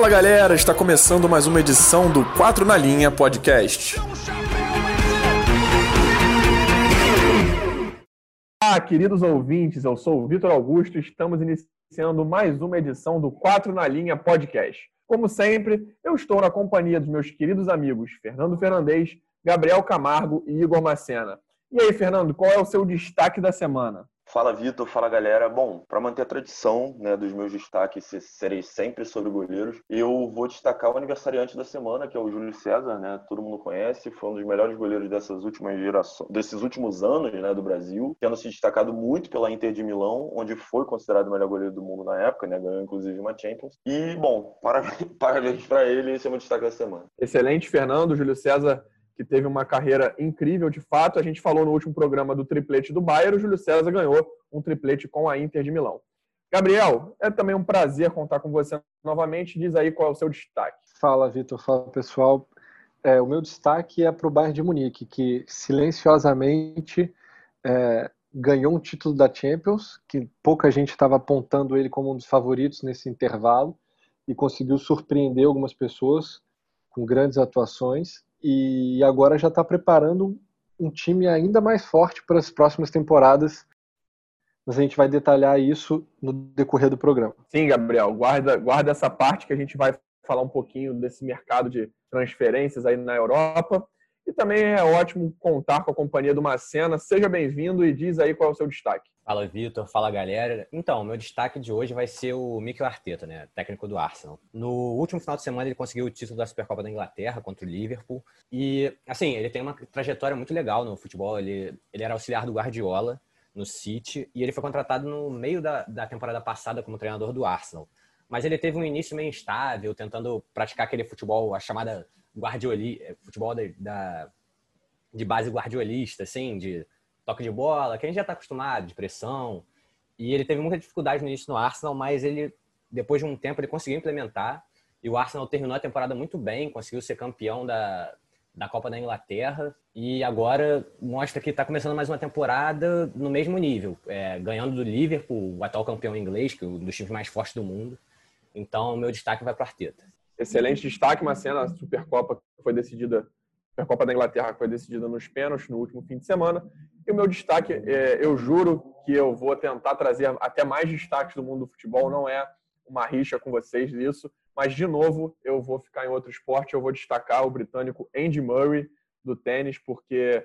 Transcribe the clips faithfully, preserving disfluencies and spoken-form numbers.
Fala galera, está começando mais uma edição do quatro na Linha Podcast. Olá, queridos ouvintes, eu sou o Vitor Augusto e estamos iniciando mais uma edição do quatro na Linha Podcast. Como sempre, eu estou na companhia dos meus queridos amigos Fernando Fernandes, Gabriel Camargo e Igor Macena. E aí, Fernando, qual é o seu destaque da semana? Fala, Vitor. Fala, galera. Bom, para manter a tradição, né, dos meus destaques, se serei sempre sobre goleiros, eu vou destacar o aniversariante da semana, que é o Júlio César, né? Todo mundo conhece, foi um dos melhores goleiros dessas últimas gerações, desses últimos anos, né, do Brasil, tendo se destacado muito pela Inter de Milão, onde foi considerado o melhor goleiro do mundo na época, né? Ganhou, inclusive, uma Champions. E, bom, parabéns para ele. Esse é o meu destaque da semana. Excelente, Fernando. Júlio César, que teve uma carreira incrível, de fato. A gente falou no último programa do triplete do Bayern, o Júlio César ganhou um triplete com a Inter de Milão. Gabriel, é também um prazer contar com você novamente. Diz aí qual é o seu destaque. Fala, Vitor. Fala, pessoal. É, o meu destaque é para o Bayern de Munique, que silenciosamente é, ganhou um título da Champions, que pouca gente estava apontando ele como um dos favoritos nesse intervalo, e conseguiu surpreender algumas pessoas com grandes atuações. E agora já está preparando um time ainda mais forte para as próximas temporadas. Mas a gente vai detalhar isso no decorrer do programa. Sim, Gabriel, guarda, guarda essa parte que a gente vai falar um pouquinho desse mercado de transferências aí na Europa. E também é ótimo contar com a companhia do Macena. Seja bem-vindo e diz aí qual é o seu destaque. Fala, Vitor. Fala, galera. Então, meu destaque de hoje vai ser o Mikel Arteta, né? Técnico do Arsenal. No último final de semana, ele conseguiu o título da Supercopa da Inglaterra contra o Liverpool. E, assim, ele tem uma trajetória muito legal no futebol. Ele, ele era auxiliar do Guardiola no City e ele foi contratado no meio da, da temporada passada como treinador do Arsenal. Mas ele teve um início meio instável, tentando praticar aquele futebol, a chamada... Guardioli, futebol da, da, de base guardiolista, assim, de toque de bola, que a gente já está acostumado, de pressão. E ele teve muita dificuldade no início no Arsenal, mas ele, depois de um tempo, ele conseguiu implementar. E o Arsenal terminou a temporada muito bem, conseguiu ser campeão da, da Copa da Inglaterra. E agora mostra que está começando mais uma temporada no mesmo nível, é, ganhando do Liverpool, o atual campeão inglês, que é um dos times mais fortes do mundo. Então, meu destaque vai para o Arteta. Excelente destaque, Macena. A Supercopa que foi decidida, Supercopa da Inglaterra que foi decidida nos pênaltis no último fim de semana. E o meu destaque, é, eu juro que eu vou tentar trazer até mais destaques do mundo do futebol, não é uma rixa com vocês disso, mas de novo eu vou ficar em outro esporte, eu vou destacar o britânico Andy Murray do tênis, porque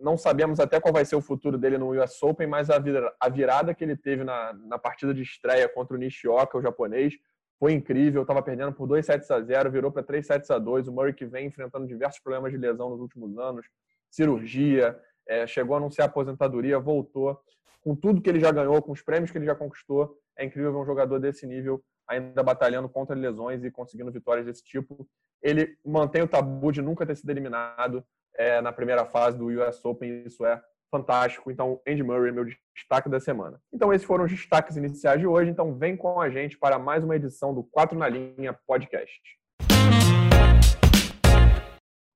não sabemos até qual vai ser o futuro dele no U S Open, mas a, vir, a virada que ele teve na, na partida de estreia contra o Nishioka, o japonês, foi incrível, estava perdendo por dois sets a zero, virou para três sets a dois. O Murray, que vem enfrentando diversos problemas de lesão nos últimos anos, cirurgia, é, chegou a anunciar aposentadoria, voltou. Com tudo que ele já ganhou, com os prêmios que ele já conquistou, é incrível ver um jogador desse nível ainda batalhando contra lesões e conseguindo vitórias desse tipo. Ele mantém o tabu de nunca ter sido eliminado é, na primeira fase do U S Open, isso é fantástico. Então, Andy Murray, meu destaque da semana. Então, esses foram os destaques iniciais de hoje. Então, vem com a gente para mais uma edição do quatro na Linha Podcast.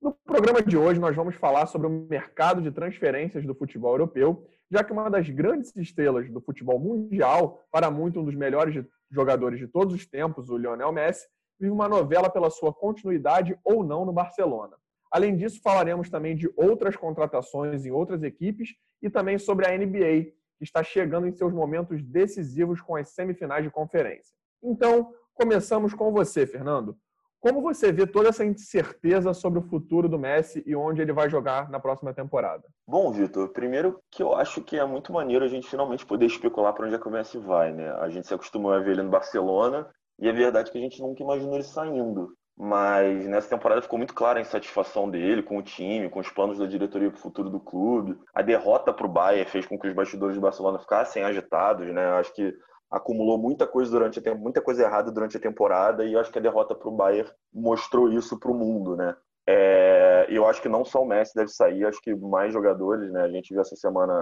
No programa de hoje, nós vamos falar sobre o mercado de transferências do futebol europeu, já que uma das grandes estrelas do futebol mundial, para muito um dos melhores jogadores de todos os tempos, o Lionel Messi, vive uma novela pela sua continuidade ou não no Barcelona. Além disso, falaremos também de outras contratações em outras equipes e também sobre a N B A, que está chegando em seus momentos decisivos com as semifinais de conferência. Então, começamos com você, Fernando. Como você vê toda essa incerteza sobre o futuro do Messi e onde ele vai jogar na próxima temporada? Bom, Vitor, primeiro que eu acho que é muito maneiro a gente finalmente poder especular para onde é que o Messi vai, né? A gente se acostumou a ver ele no Barcelona e é verdade que a gente nunca imaginou ele saindo. Mas nessa temporada ficou muito clara a insatisfação dele com o time, com os planos da diretoria para o futuro do clube. A derrota para o Bayern fez com que os bastidores do Barcelona ficassem agitados, né? Acho que acumulou muita coisa durante a tem... muita coisa errada durante a temporada e acho que a derrota para o Bayern mostrou isso para o mundo, né? É... Eu acho que não só o Messi deve sair, acho que mais jogadores, né? A gente viu essa semana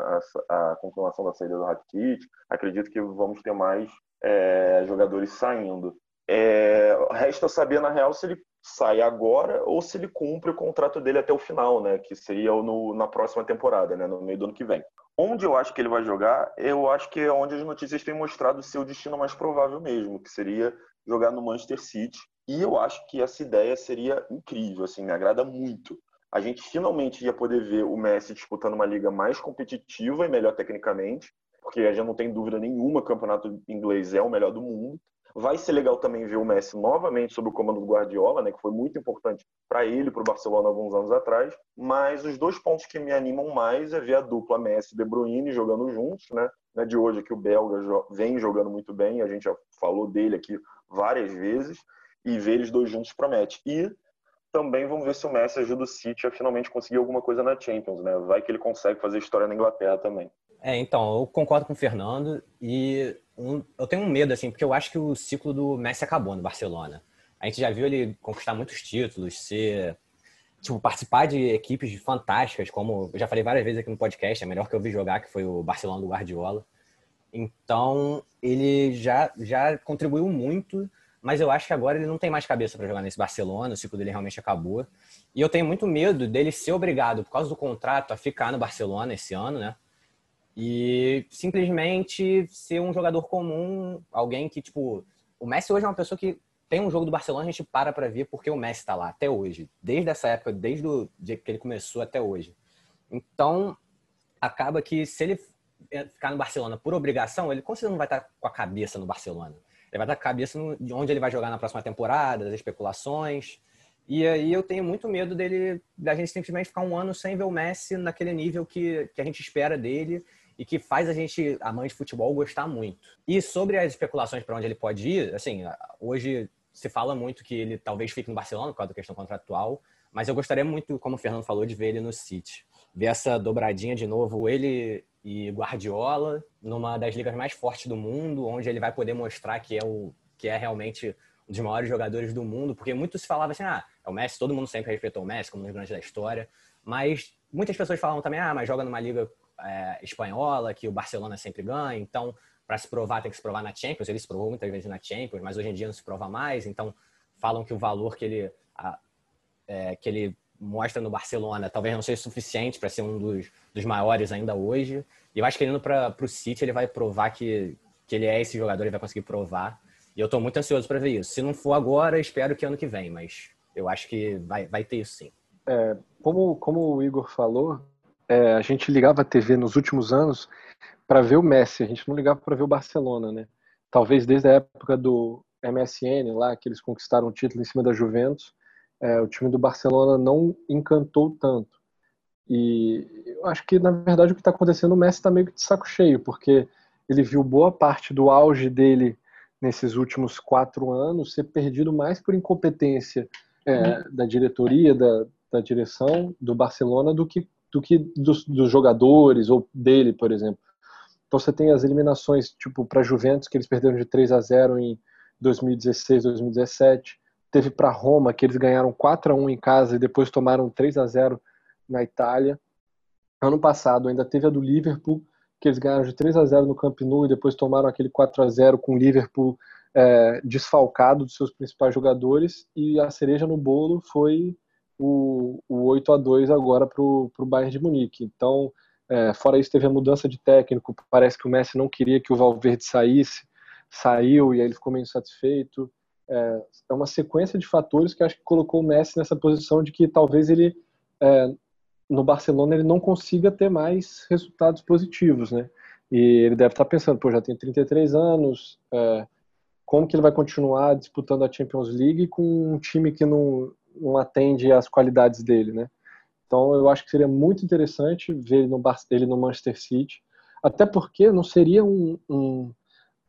a, a confirmação da saída do Rakitic. Acredito que vamos ter mais é... jogadores saindo. É, resta saber, na real, se ele sai agora ou se ele cumpre o contrato dele até o final, né? Que seria no, na próxima temporada, né? No meio do ano que vem. Onde eu acho que ele vai jogar, eu acho que é onde as notícias têm mostrado o seu destino mais provável mesmo, que seria jogar no Manchester City, E eu acho que essa ideia seria incrível, assim, me agrada muito. A gente finalmente ia poder ver o Messi disputando uma liga mais competitiva e melhor tecnicamente, porque a gente não tem dúvida nenhuma, o campeonato inglês é o melhor do mundo. Vai ser legal também ver o Messi novamente sob o comando do Guardiola, né, que foi muito importante para ele, para o Barcelona alguns anos atrás. Mas os dois pontos que me animam mais é ver a dupla Messi e De Bruyne jogando juntos, né? Não é de hoje que o belga vem jogando muito bem, a gente já falou dele aqui várias vezes, e ver eles dois juntos promete. E também vamos ver se o Messi ajuda o City a finalmente conseguir alguma coisa na Champions, né? Vai que ele consegue fazer história na Inglaterra também. É, então, eu concordo com o Fernando e um, eu tenho um medo, assim, porque eu acho que o ciclo do Messi acabou no Barcelona. A gente já viu ele conquistar muitos títulos, ser, tipo, participar de equipes fantásticas, como eu já falei várias vezes aqui no podcast, a melhor que eu vi jogar, que foi o Barcelona do Guardiola. Então, ele já, já contribuiu muito, mas eu acho que agora ele não tem mais cabeça para jogar nesse Barcelona, o ciclo dele realmente acabou. E eu tenho muito medo dele ser obrigado, por causa do contrato, a ficar no Barcelona esse ano, né? E simplesmente ser um jogador comum, alguém que, tipo... O Messi hoje é uma pessoa que tem um jogo do Barcelona, a gente para pra ver porque o Messi tá lá até hoje. Desde essa época, desde o dia que ele começou até hoje. Então, acaba que se ele ficar no Barcelona por obrigação, ele com certeza não vai estar com a cabeça no Barcelona. Ele vai estar com a cabeça de onde ele vai jogar na próxima temporada, das especulações. E aí eu tenho muito medo dele, da gente simplesmente ficar um ano sem ver o Messi naquele nível que, que a gente espera dele e que faz a gente, amante de futebol, gostar muito. E sobre as especulações para onde ele pode ir, assim, hoje se fala muito que ele talvez fique no Barcelona por causa da questão contratual, mas eu gostaria muito, como o Fernando falou, de ver ele no City. Ver essa dobradinha de novo, ele e Guardiola, numa das ligas mais fortes do mundo, onde ele vai poder mostrar que é, o, que é realmente um dos maiores jogadores do mundo, porque muito se falava assim, ah, é o Messi, todo mundo sempre respeitou o Messi como um dos grandes da história, mas muitas pessoas falavam também, ah, mas joga numa liga... É, espanhola, que o Barcelona sempre ganha, então para se provar tem que se provar na Champions. Ele se provou muitas vezes na Champions, mas hoje em dia não se prova mais, então falam que o valor que ele, a, é, que ele mostra no Barcelona talvez não seja suficiente para ser um dos, dos maiores ainda hoje, e eu acho que ele indo para o City ele vai provar que, que ele é esse jogador, ele vai conseguir provar, e eu estou muito ansioso para ver isso. Se não for agora, espero que ano que vem, mas eu acho que vai, vai ter isso sim. É, como, como o Igor falou, É, a gente ligava a T V nos últimos anos para ver o Messi, a gente não ligava para ver o Barcelona, né? Talvez desde a época do M S N, lá que eles conquistaram o título em cima da Juventus, é, o time do Barcelona não encantou tanto. E eu acho que, na verdade, o que está acontecendo, o Messi está meio que de saco cheio, porque ele viu boa parte do auge dele nesses últimos quatro anos ser perdido mais por incompetência é, da diretoria, da, da direção do Barcelona do que do que dos, dos jogadores ou dele, por exemplo. Então você tem as eliminações, tipo, para a Juventus, que eles perderam de três a zero em dois mil e dezesseis, dois mil e dezessete. Teve para Roma, que eles ganharam quatro a um em casa e depois tomaram três a zero na Itália. Ano passado ainda teve a do Liverpool, que eles ganharam de três a zero no Camp Nou e depois tomaram aquele quatro a zero com o Liverpool é, desfalcado dos seus principais jogadores. E a cereja no bolo foi... O, o oito a dois agora para o Bayern de Munique. Então, é, fora isso, teve a mudança de técnico. Parece que o Messi não queria que o Valverde saísse, saiu e aí ele ficou meio insatisfeito. É, é uma sequência de fatores que acho que colocou o Messi nessa posição de que talvez ele, é, no Barcelona, ele não consiga ter mais resultados positivos, né? E ele deve estar pensando, pô, já tem trinta e três anos, é, como que ele vai continuar disputando a Champions League com um time que não... não atende às qualidades dele, né? Então eu acho que seria muito interessante ver ele no, Bar- ele no Manchester City, até porque não seria um, um,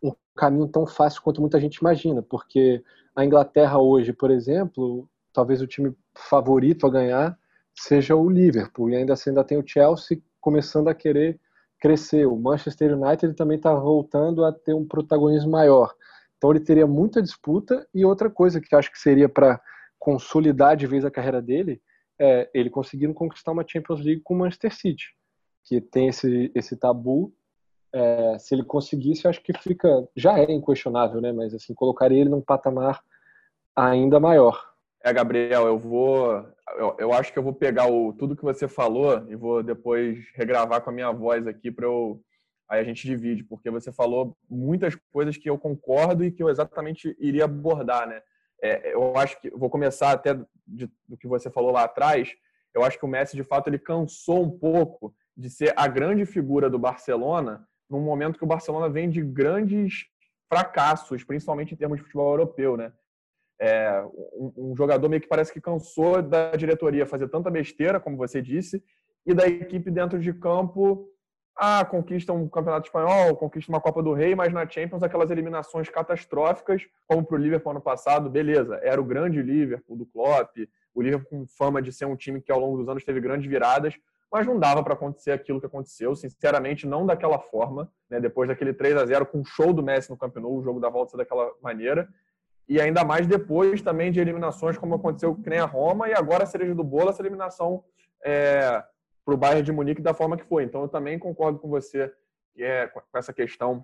um caminho tão fácil quanto muita gente imagina, porque a Inglaterra hoje, por exemplo, talvez o time favorito a ganhar seja o Liverpool, e ainda assim ainda tem o Chelsea começando a querer crescer, o Manchester United também está voltando a ter um protagonismo maior, então ele teria muita disputa. E outra coisa que eu acho que seria para consolidar de vez a carreira dele, é, ele conseguindo conquistar uma Champions League com o Manchester City, que tem esse, esse tabu. É, se ele conseguisse, acho que fica, já é inquestionável, né? Mas assim, colocaria ele num patamar ainda maior. É, Gabriel, eu vou, eu, eu acho que eu vou pegar o, tudo que você falou e vou depois regravar com a minha voz aqui para eu, aí a gente divide, porque você falou muitas coisas que eu concordo e que eu exatamente iria abordar, né? É, eu acho que, vou começar até de, do que você falou lá atrás, eu acho que o Messi, de fato, ele cansou um pouco de ser a grande figura do Barcelona num momento que o Barcelona vem de grandes fracassos, principalmente em termos de futebol europeu, né? É, um, um jogador meio que parece que cansou da diretoria fazer tanta besteira, como você disse, e da equipe dentro de campo, ah, conquista um campeonato espanhol, conquista uma Copa do Rei, mas na Champions aquelas eliminações catastróficas, como para o Liverpool ano passado, beleza, era o grande Liverpool do Klopp, o Liverpool com fama de ser um time que ao longo dos anos teve grandes viradas, mas não dava para acontecer aquilo que aconteceu, sinceramente não daquela forma, né? Depois daquele três a zero com o show do Messi no Camp Nou, o jogo da volta daquela maneira, e ainda mais depois também de eliminações como aconteceu com a Roma, e agora a cereja do bolo, essa eliminação é, para o Bayern de Munique da forma que foi. Então eu também concordo com você é, com essa questão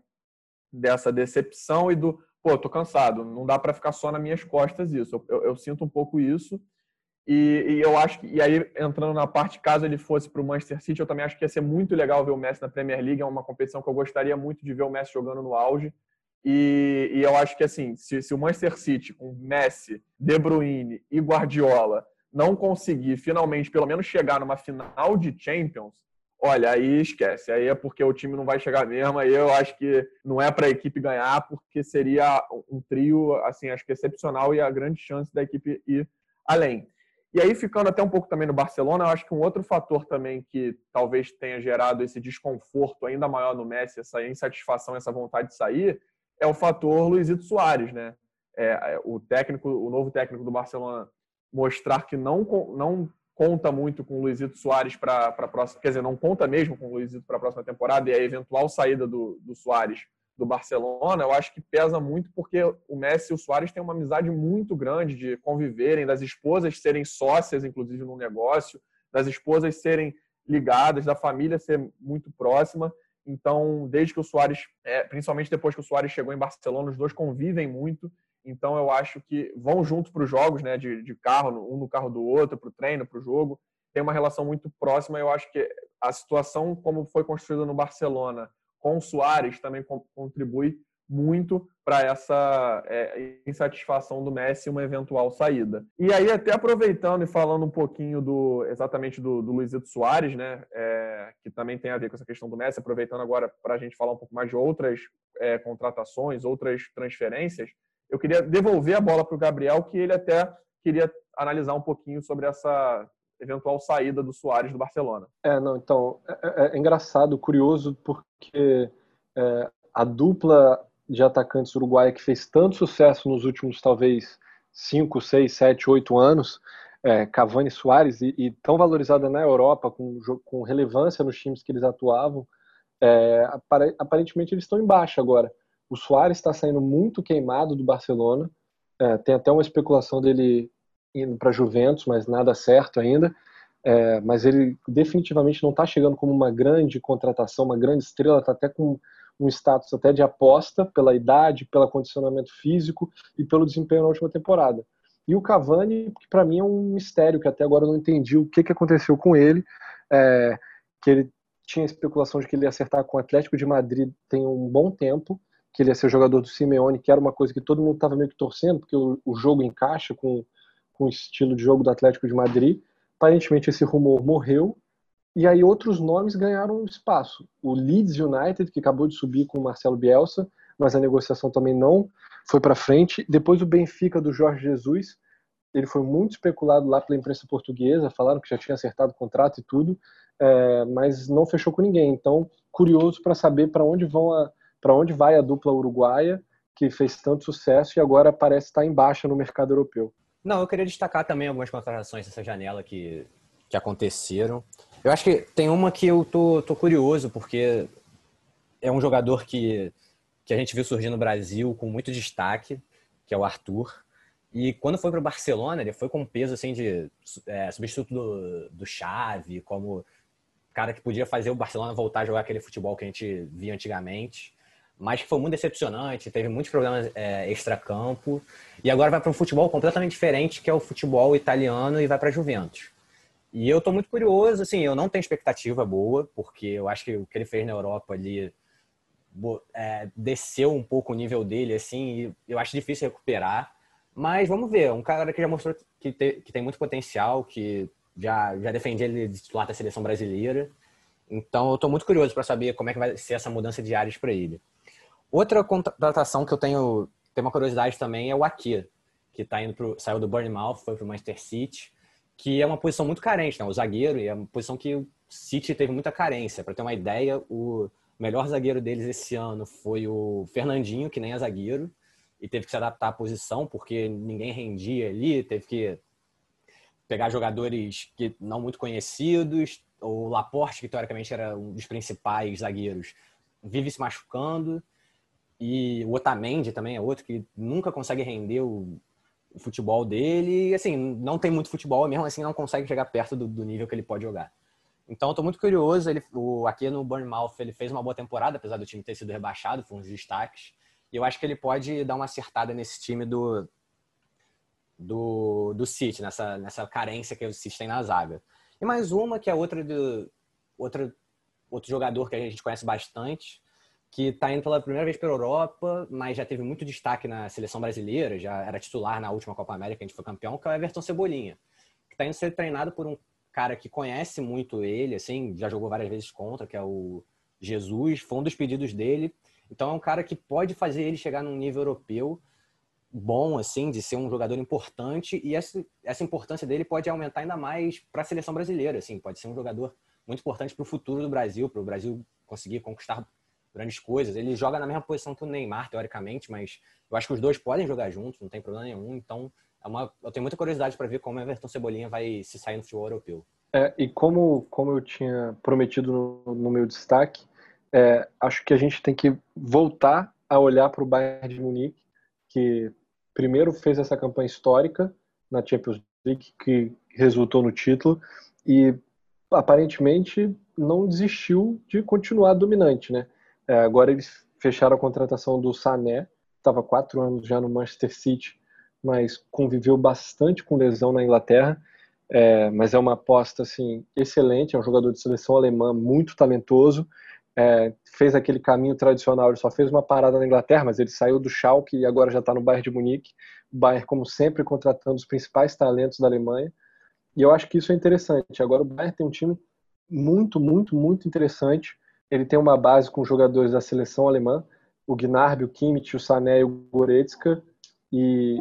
dessa decepção e do, pô, tô cansado, não dá para ficar só nas minhas costas isso, eu, eu, eu sinto um pouco isso, e, e eu acho que, e aí entrando na parte, caso ele fosse para o Manchester City, eu também acho que ia ser muito legal ver o Messi na Premier League, é uma competição que eu gostaria muito de ver o Messi jogando no auge. E, e eu acho que, assim, se, se o Manchester City, com Messi, De Bruyne e Guardiola não conseguir finalmente, pelo menos, chegar numa final de Champions, olha, aí esquece. Aí é porque o time não vai chegar mesmo. Aí eu acho que não é para a equipe ganhar, porque seria um trio, assim, acho que excepcional e a grande chance da equipe ir além. E aí, ficando até um pouco também no Barcelona, eu acho que um outro fator também que talvez tenha gerado esse desconforto ainda maior no Messi, essa insatisfação, essa vontade de sair, é o fator Luisito Suárez, né? É, o técnico, o novo técnico do Barcelona mostrar que não, não conta muito com o Luisito Suárez para a próxima, quer dizer, não conta mesmo com o Luisito para a próxima temporada, e a eventual saída do, do Suárez do Barcelona, eu acho que pesa muito, porque o Messi e o Suárez têm uma amizade muito grande de conviverem, das esposas serem sócias, inclusive, no negócio, das esposas serem ligadas, da família ser muito próxima. Então, desde que o Suárez, é, principalmente depois que o Suárez chegou em Barcelona, os dois convivem muito. Então, eu acho que vão junto para os jogos, né, de, de carro, um no carro do outro, para o treino, para o jogo. Tem uma relação muito próxima. Eu acho que a situação como foi construída no Barcelona com o Suárez também contribui muito para essa é, insatisfação do Messi e uma eventual saída. E aí, até aproveitando e falando um pouquinho do, exatamente do, do Luisito Suárez, né, é, que também tem a ver com essa questão do Messi, aproveitando agora para a gente falar um pouco mais de outras é, contratações, outras transferências, eu queria devolver a bola para o Gabriel, que ele até queria analisar um pouquinho sobre essa eventual saída do Suárez do Barcelona. É, não, então, é, é engraçado, curioso, porque é, a dupla de atacantes uruguaia que fez tanto sucesso nos últimos, talvez, cinco, seis, sete, oito anos, é, Cavani e Suárez, e, e tão valorizada na Europa, com, com relevância nos times que eles atuavam, é, aparentemente eles estão em baixa agora. O Suárez está saindo muito queimado do Barcelona, é, tem até uma especulação dele indo para a Juventus, mas nada certo ainda, é, mas ele definitivamente não está chegando como uma grande contratação, uma grande estrela, está até com um status até de aposta pela idade, pelo condicionamento físico e pelo desempenho na última temporada. E o Cavani, que para mim é um mistério, que até agora eu não entendi o que, que aconteceu com ele, é, que ele tinha a especulação de que ele ia acertar com o Atlético de Madrid tem um bom tempo, que ele ia ser jogador do Simeone, que era uma coisa que todo mundo estava meio que torcendo, porque o, o jogo encaixa com, com o estilo de jogo do Atlético de Madrid. Aparentemente esse rumor morreu, e aí outros nomes ganharam espaço. O Leeds United, que acabou de subir com o Marcelo Bielsa, mas a negociação também não foi para frente. Depois o Benfica do Jorge Jesus, ele foi muito especulado lá pela imprensa portuguesa, falaram que já tinha acertado o contrato e tudo, é, mas não fechou com ninguém. Então, curioso para saber para onde vão a, para onde vai a dupla uruguaia, que fez tanto sucesso e agora parece estar em baixa no mercado europeu. Não, eu queria destacar também algumas contratações dessa janela que, que aconteceram. Eu acho que tem uma que eu tô, tô curioso, porque é um jogador que, que a gente viu surgir no Brasil com muito destaque, que é o Arthur. E quando foi para o Barcelona, ele foi com um peso assim, de é, substituto do, do Xavi, como cara que podia fazer o Barcelona voltar a jogar aquele futebol que a gente via antigamente. Mas que foi muito decepcionante, teve muitos problemas é, extracampo. E agora vai para um futebol completamente diferente, que é o futebol italiano, e vai para a Juventus. E eu tô muito curioso, assim, eu não tenho expectativa boa, porque eu acho que o que ele fez na Europa ali é, desceu um pouco o nível dele, assim, e eu acho difícil recuperar. Mas vamos ver, um cara que já mostrou que, te, que tem muito potencial, que já, já defendi ele de titular da seleção brasileira. Então eu estou muito curioso para saber como é que vai ser essa mudança de áreas para ele. Outra contratação que eu tenho, tenho uma curiosidade também é o Akir, que tá indo pro, saiu do Bournemouth, foi para o Manchester City, que é uma posição muito carente, né? O zagueiro, e é uma posição que o City teve muita carência. Para ter uma ideia, o melhor zagueiro deles esse ano foi o Fernandinho, que nem é zagueiro, e teve que se adaptar à posição porque ninguém rendia ali, teve que pegar jogadores que não muito conhecidos. O Laporte, que teoricamente era um dos principais zagueiros, vive se machucando. E o Otamendi também é outro que nunca consegue render o, o futebol dele. E, assim, não tem muito futebol, mesmo assim não consegue chegar perto do, do nível que ele pode jogar. Então, estou muito curioso. Ele, o, aqui no Bournemouth, ele fez uma boa temporada, apesar do time ter sido rebaixado, foi um dos destaques. E eu acho que ele pode dar uma acertada nesse time do, do, do City, nessa, nessa carência que o City tem na zaga. E mais uma, que é outra do, outra, outro jogador que a gente conhece bastante, que está indo pela primeira vez para a Europa, mas já teve muito destaque na seleção brasileira, já era titular na última Copa América, a gente foi campeão, que é o Everton Cebolinha, que está indo ser treinado por um cara que conhece muito ele, assim, já jogou várias vezes contra, que é o Jesus, foi um dos pedidos dele. Então é um cara que pode fazer ele chegar num nível europeu bom, assim, de ser um jogador importante, e essa, essa importância dele pode aumentar ainda mais para a seleção brasileira, assim, pode ser um jogador muito importante para o futuro do Brasil, para o Brasil conseguir conquistar grandes coisas. Ele joga na mesma posição que o Neymar, teoricamente, mas eu acho que os dois podem jogar juntos, não tem problema nenhum, então é uma, eu tenho muita curiosidade para ver como o Everton Cebolinha vai se sair no futebol europeu. É, e como, como eu tinha prometido no, no meu destaque, é, acho que a gente tem que voltar a olhar para o Bayern de Munique, que primeiro fez essa campanha histórica na Champions League, que resultou no título, e aparentemente não desistiu de continuar dominante, né? É, agora eles fecharam a contratação do Sané, que estava quatro anos já no Manchester City, mas conviveu bastante com lesão na Inglaterra, é, mas é uma aposta assim, excelente, é um jogador de seleção alemã muito talentoso, é, fez aquele caminho tradicional, ele só fez uma parada na Inglaterra, mas ele saiu do Schalke e agora já está no Bayern de Munique, Bayern como sempre contratando os principais talentos da Alemanha, e eu acho que isso é interessante. Agora o Bayern tem um time muito, muito, muito interessante, ele tem uma base com jogadores da seleção alemã, o Gnabry, o Kimmich, o Sané e o Goretzka, e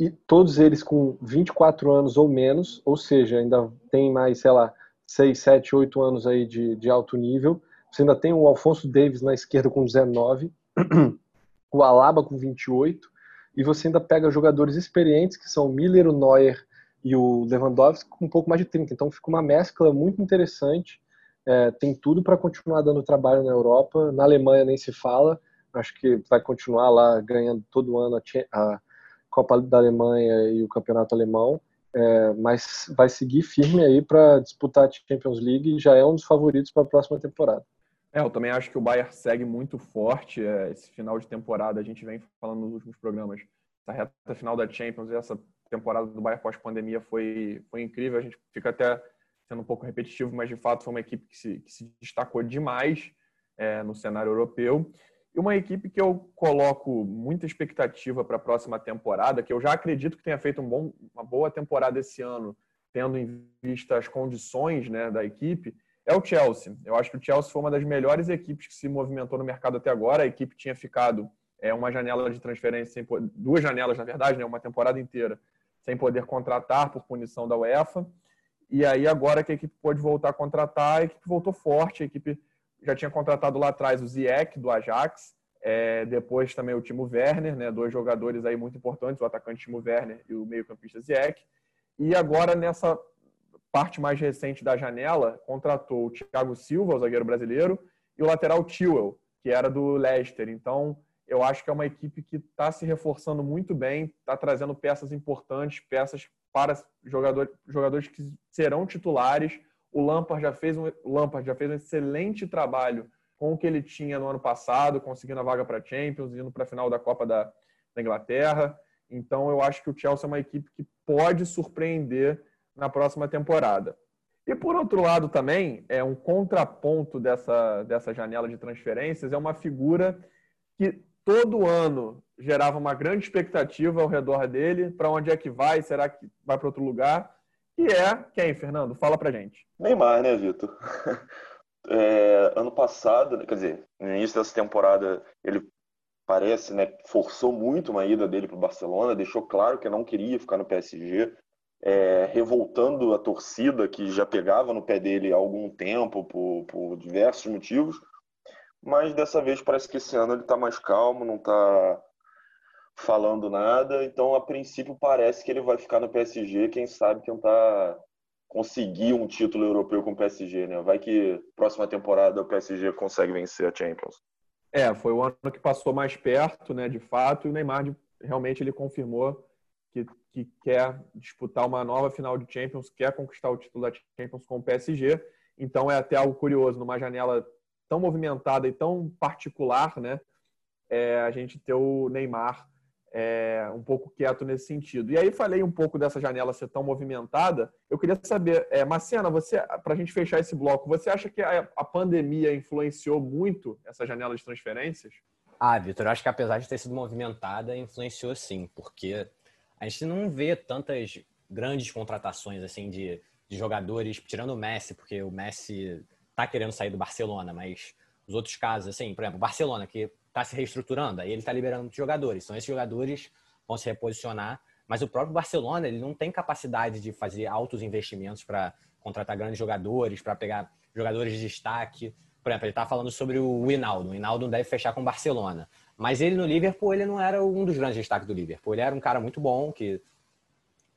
E todos eles com vinte e quatro anos ou menos, ou seja, ainda tem mais, sei lá, seis, sete, oito anos aí de, de alto nível. Você ainda tem o Alfonso Davies na esquerda com dezenove, o Alaba com vinte e oito, e você ainda pega jogadores experientes, que são o Müller, o Neuer e o Lewandowski, com um pouco mais de trinta. Então fica uma mescla muito interessante, é, tem tudo para continuar dando trabalho na Europa, na Alemanha nem se fala, acho que vai continuar lá ganhando todo ano a, a Copa da Alemanha e o Campeonato Alemão, é, mas vai seguir firme aí para disputar a Champions League e já é um dos favoritos para a próxima temporada. É, eu também acho que o Bayern segue muito forte, é, esse final de temporada, a gente vem falando nos últimos programas, essa reta final da Champions e essa temporada do Bayern pós-pandemia foi, foi incrível, a gente fica até sendo um pouco repetitivo, mas de fato foi uma equipe que se, que se destacou demais é, no cenário europeu. E uma equipe que eu coloco muita expectativa para a próxima temporada, que eu já acredito que tenha feito um bom, uma boa temporada esse ano, tendo em vista as condições, né, da equipe, é o Chelsea. Eu acho que o Chelsea foi uma das melhores equipes que se movimentou no mercado até agora. A equipe tinha ficado é, uma janela de transferência, duas janelas, na verdade, né, uma temporada inteira, sem poder contratar por punição da UEFA. E aí agora que a equipe pôde voltar a contratar, a equipe voltou forte, a equipe... já tinha contratado lá atrás o Ziyech, do Ajax, é, depois também o Timo Werner, né, dois jogadores aí muito importantes, o atacante Timo Werner e o meio-campista Ziyech. E agora, nessa parte mais recente da janela, contratou o Thiago Silva, o zagueiro brasileiro, e o lateral Chilwell, que era do Leicester. Então, eu acho que é uma equipe que está se reforçando muito bem, está trazendo peças importantes, peças para jogador, jogadores que serão titulares. O Lampard já fez um, o Lampard já fez um excelente trabalho com o que ele tinha no ano passado, conseguindo a vaga para a Champions, indo para a final da Copa da, da Inglaterra. Então, eu acho que o Chelsea é uma equipe que pode surpreender na próxima temporada. E, por outro lado, também, é um contraponto dessa, dessa janela de transferências, é uma figura que todo ano gerava uma grande expectativa ao redor dele. Para onde é que vai? Será que vai para outro lugar? E é quem, Fernando? Fala pra gente. Neymar, né, Vitor? É, ano passado, quer dizer, no início dessa temporada, ele parece, né, forçou muito uma ida dele para o Barcelona, deixou claro que não queria ficar no P S G, é, revoltando a torcida que já pegava no pé dele há algum tempo por, por diversos motivos. Mas dessa vez parece que esse ano ele está mais calmo, não está falando nada. Então, a princípio, parece que ele vai ficar no P S G, quem sabe tentar conseguir um título europeu com o P S G, né? Vai que próxima temporada o P S G consegue vencer a Champions. É, foi o ano que passou mais perto, né, de fato, e o Neymar realmente ele confirmou que, que quer disputar uma nova final de Champions, quer conquistar o título da Champions com o P S G. Então, é até algo curioso, numa janela tão movimentada e tão particular, né? É, a gente ter o Neymar é, um pouco quieto nesse sentido. E aí falei um pouco dessa janela ser tão movimentada. Eu queria saber, é, Macena, você, para a gente fechar esse bloco, você acha que a, a pandemia influenciou muito essa janela de transferências? Ah, Vitor, eu acho que apesar de ter sido movimentada, influenciou sim, porque a gente não vê tantas grandes contratações assim de, de jogadores, tirando o Messi, porque o Messi tá querendo sair do Barcelona, mas os outros casos, assim, por exemplo, o Barcelona, que tá se reestruturando, aí ele tá liberando muitos jogadores. Então, esses jogadores vão se reposicionar, mas o próprio Barcelona, ele não tem capacidade de fazer altos investimentos para contratar grandes jogadores, para pegar jogadores de destaque. Por exemplo, ele tá falando sobre o Wijnaldum. O Wijnaldum deve fechar com o Barcelona. Mas ele no Liverpool, ele não era um dos grandes destaques do Liverpool. Ele era um cara muito bom, que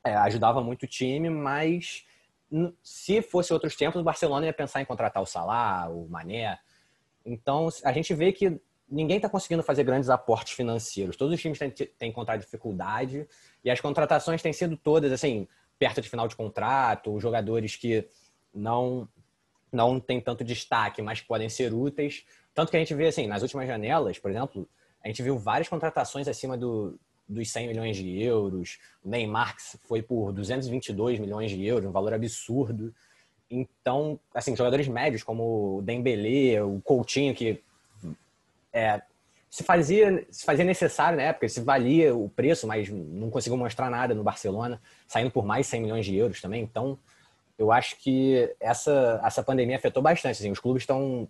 é, ajudava muito o time, mas se fosse outros tempos, o Barcelona ia pensar em contratar o Salah, o Mané. Então, a gente vê que ninguém está conseguindo fazer grandes aportes financeiros. Todos os times têm, têm encontrado dificuldade e as contratações têm sido todas, assim, perto de final de contrato, jogadores que não, não têm tanto destaque, mas podem ser úteis. Tanto que a gente vê, assim, nas últimas janelas, por exemplo, a gente viu várias contratações acima do... dos cem milhões de euros, o Neymar foi por duzentos e vinte e dois milhões de euros, um valor absurdo. Então, assim, jogadores médios como o Dembélé, o Coutinho, que é, se, fazia, se fazia necessário na época, se valia o preço, mas não conseguiu mostrar nada no Barcelona, saindo por mais cem milhões de euros também. Então, eu acho que essa, essa pandemia afetou bastante. Assim, os clubes estão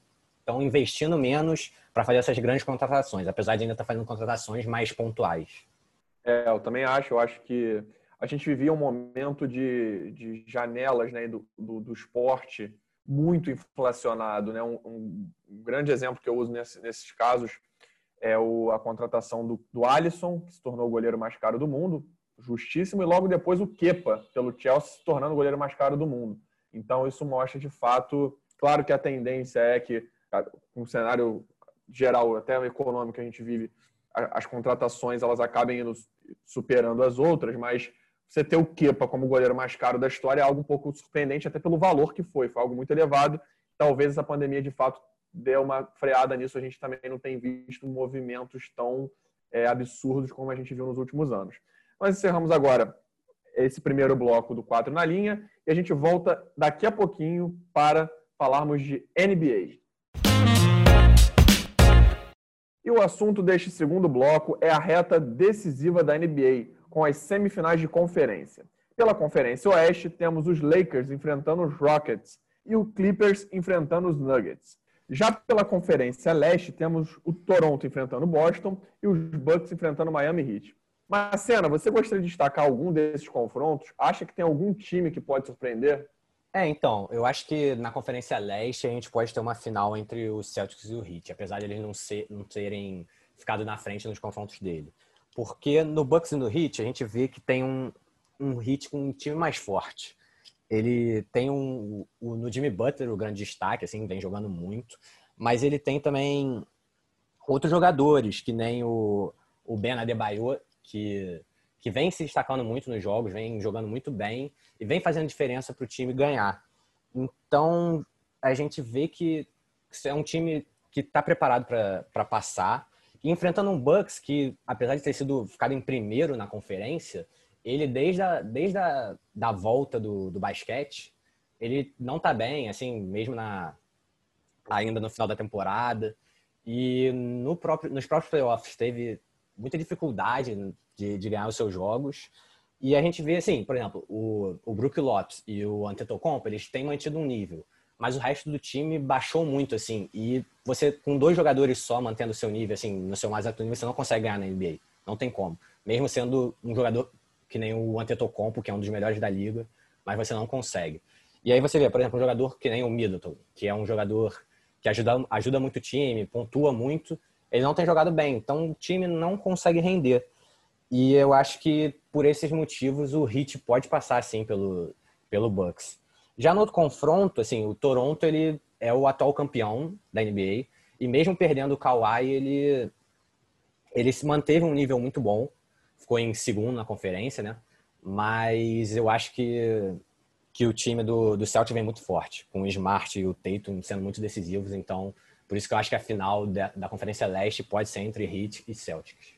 investindo menos para fazer essas grandes contratações, apesar de ainda estar fazendo contratações mais pontuais. É, eu também acho, eu acho que a gente vivia um momento de, de janelas, né, do, do, do esporte muito inflacionado, né? Um, um grande exemplo que eu uso nesse, nesses casos é o, a contratação do, do Alisson, que se tornou o goleiro mais caro do mundo, justíssimo, e logo depois o Kepa, pelo Chelsea, se tornando o goleiro mais caro do mundo. Então isso mostra de fato, claro que a tendência é que, no cenário geral, até o econômico que a gente vive, as contratações elas acabem indo superando as outras, mas você ter o Kepa como goleiro mais caro da história é algo um pouco surpreendente, até pelo valor que foi, foi algo muito elevado. Talvez essa pandemia, de fato, dê uma freada nisso. A gente também não tem visto movimentos tão é, absurdos como a gente viu nos últimos anos. Mas encerramos agora esse primeiro bloco do quatro na Linha e a gente volta daqui a pouquinho para falarmos de N B A. E o assunto deste segundo bloco é a reta decisiva da N B A, com as semifinais de conferência. Pela Conferência Oeste, temos os Lakers enfrentando os Rockets e o Clippers enfrentando os Nuggets. Já pela Conferência Leste, temos o Toronto enfrentando o Boston e os Bucks enfrentando o Miami Heat. Macena, você gostaria de destacar algum desses confrontos? Acha que tem algum time que pode surpreender? É, então, eu acho que na Conferência Leste a gente pode ter uma final entre o Celtics e o Heat, apesar de eles não, ser, não terem ficado na frente nos confrontos dele. Porque no Bucks e no Heat a gente vê que tem um, um Heat com um time mais forte. Ele tem um, o, no Jimmy Butler o grande destaque, assim, vem jogando muito, mas ele tem também outros jogadores, que nem o, o Ben Adebayo, que... que vem se destacando muito nos jogos, vem jogando muito bem e vem fazendo diferença para o time ganhar. Então, a gente vê que é um time que está preparado para passar. E enfrentando um Bucks que, apesar de ter sido ficado em primeiro na conferência, ele desde a, desde a da volta do, do basquete, ele não está bem, assim, mesmo na, ainda no final da temporada. E no próprio, nos próprios playoffs teve muita dificuldade de, de ganhar os seus jogos. E a gente vê, assim, por exemplo, o, o Brook Lopes e o Antetokounmpo, eles têm mantido um nível. Mas o resto do time baixou muito, assim. E você, com dois jogadores só mantendo o seu nível, assim, no seu mais alto nível, você não consegue ganhar na N B A. Não tem como. Mesmo sendo um jogador que nem o Antetokounmpo, que é um dos melhores da liga, mas você não consegue. E aí você vê, por exemplo, um jogador que nem o Middleton, que é um jogador que ajuda, ajuda muito o time, pontua muito, ele não tem jogado bem. Então o time não consegue render. E eu acho que por esses motivos o Heat pode passar, assim, pelo, pelo Bucks. Já no outro confronto, assim, o Toronto, ele é o atual campeão da N B A, e mesmo perdendo o Kawhi, ele, ele se manteve um nível muito bom, ficou em segundo na conferência, né? Mas eu acho que, que o time do, do Celtic vem muito forte, com o Smart e o Tatum sendo muito decisivos, então por isso que eu acho que a final da, da Conferência Leste pode ser entre Heat e Celtics.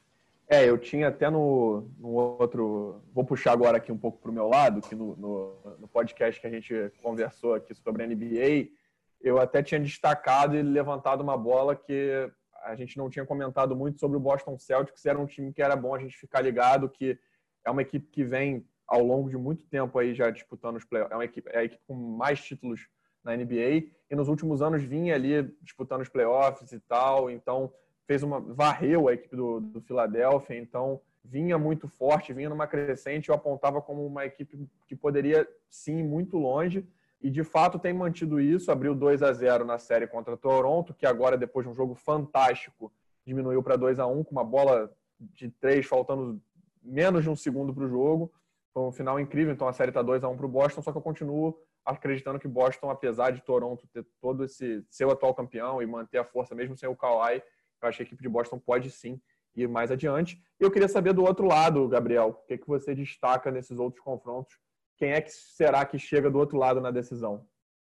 É, eu tinha até no, no outro... Vou puxar agora aqui um pouco para o meu lado, que no, no, no podcast que a gente conversou aqui sobre a N B A, eu até tinha destacado e levantado uma bola que a gente não tinha comentado muito sobre o Boston Celtics. Era um time que era bom a gente ficar ligado, que é uma equipe que vem ao longo de muito tempo aí já disputando os playoffs. É uma equipe, é a equipe com mais títulos na N B A e nos últimos anos vinha ali disputando os playoffs e tal, então... fez uma, varreu a equipe do, do Philadelphia, então vinha muito forte, vinha numa crescente, eu apontava como uma equipe que poderia, sim, ir muito longe, e de fato tem mantido isso, abriu dois a zero na série contra Toronto, que agora, depois de um jogo fantástico, diminuiu para dois a um, com uma bola de três, faltando menos de um segundo para o jogo, foi um final incrível, então a série está dois a um para o Boston, só que eu continuo acreditando que Boston, apesar de Toronto ter todo esse seu atual campeão e manter a força mesmo sem o Kawhi, eu acho que a equipe de Boston pode, sim, ir mais adiante. E eu queria saber do outro lado, Gabriel, o que, é que você destaca nesses outros confrontos? Quem é que será que chega do outro lado na decisão?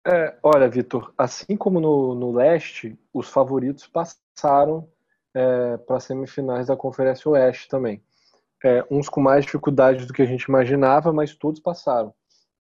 É, olha, Vitor, assim como no, no leste, os favoritos passaram é, para as semifinais da Conferência Oeste também. É, uns com mais dificuldade do que a gente imaginava, mas todos passaram.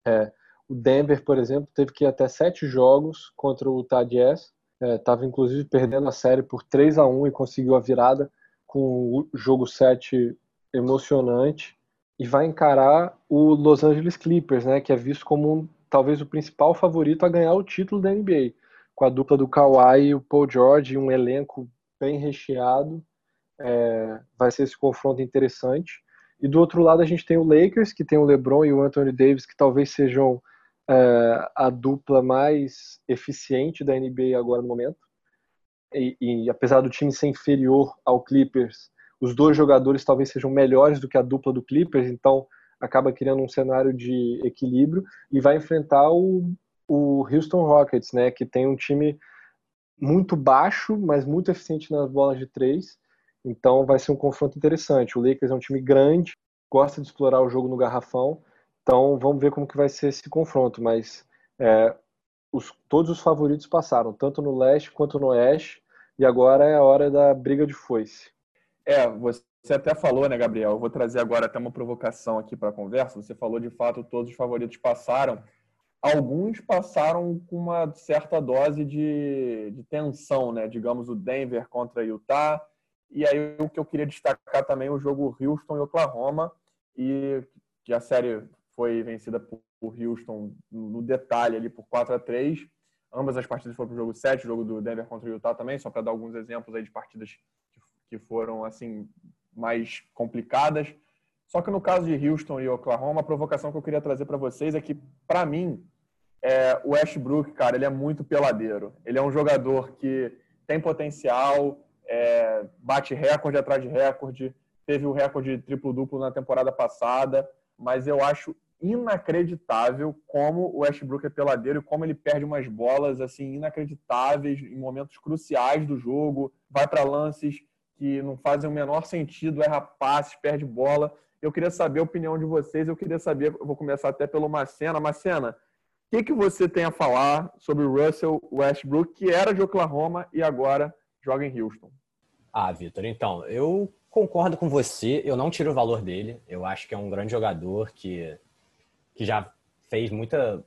É, o Denver, por exemplo, teve que ir até sete jogos contra o Utah Jazz. Estava, é, inclusive, perdendo a série por três a um e conseguiu a virada com o jogo sete emocionante. E vai encarar o Los Angeles Clippers, né, que é visto como um, talvez o principal favorito a ganhar o título da N B A. Com a dupla do Kawhi e o Paul George, um elenco bem recheado. É, vai ser esse confronto interessante. E do outro lado a gente tem o Lakers, que tem o LeBron e o Anthony Davis, que talvez sejam... É, a dupla mais eficiente da N B A agora no momento, e, e apesar do time ser inferior ao Clippers, os dois jogadores talvez sejam melhores do que a dupla do Clippers, então acaba criando um cenário de equilíbrio, e vai enfrentar o, o Houston Rockets, né, que tem um time muito baixo, mas muito eficiente nas bolas de três, então vai ser um confronto interessante. O Lakers é um time grande, gosta de explorar o jogo no garrafão. Então, vamos ver como que vai ser esse confronto, mas é, os, todos os favoritos passaram, tanto no leste quanto no oeste, e agora é a hora da briga de foice. É, você até falou, né, Gabriel? Eu vou trazer agora até uma provocação aqui para a conversa. Você falou, de fato, todos os favoritos passaram. Alguns passaram com uma certa dose de, de tensão, né? Digamos, o Denver contra Utah. E aí, o que eu queria destacar também, o jogo Houston e Oklahoma, e que a série... foi vencida por Houston no detalhe ali por quatro a três. Ambas as partidas foram para o jogo sete, o jogo do Denver contra o Utah também, só para dar alguns exemplos aí de partidas que foram assim mais complicadas. Só que no caso de Houston e Oklahoma, a provocação que eu queria trazer para vocês é que, para mim, é, o Westbrook, cara, ele é muito peladeiro. Ele é um jogador que tem potencial, é, bate recorde atrás de recorde, teve o recorde triplo-duplo na temporada passada, mas eu acho inacreditável como o Westbrook é peladeiro e como ele perde umas bolas assim inacreditáveis em momentos cruciais do jogo, vai para lances que não fazem o menor sentido, erra passes, perde bola. Eu queria saber a opinião de vocês, eu queria saber, eu vou começar até pelo Macena. Macena, o que, que você tem a falar sobre o Russell Westbrook, que era de Oklahoma e agora joga em Houston? Ah, Vitor, então, eu... concordo com você, eu não tiro o valor dele. Eu acho que é um grande jogador que, que já fez muita...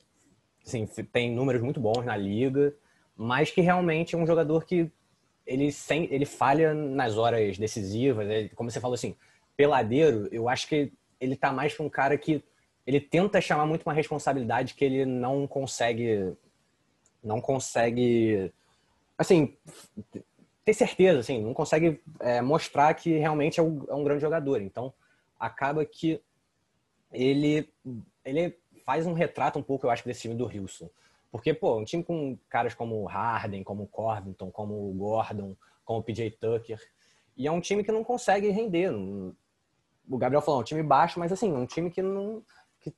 Assim, tem números muito bons na liga, mas que realmente é um jogador que ele, sem, ele falha nas horas decisivas, né? Como você falou assim, peladeiro, eu acho que ele tá mais pra um cara que ele tenta chamar muito uma responsabilidade que ele não consegue, não consegue, assim, ter certeza, assim, não consegue é, mostrar que realmente é um, é um grande jogador. Então, acaba que ele, ele faz um retrato um pouco, eu acho, desse time do Houston. Porque, pô, um time com caras como Harden, como Covington, como Gordon, como P J Tucker, e é um time que não consegue render. O Gabriel falou, é um time baixo, mas assim, é um time que não...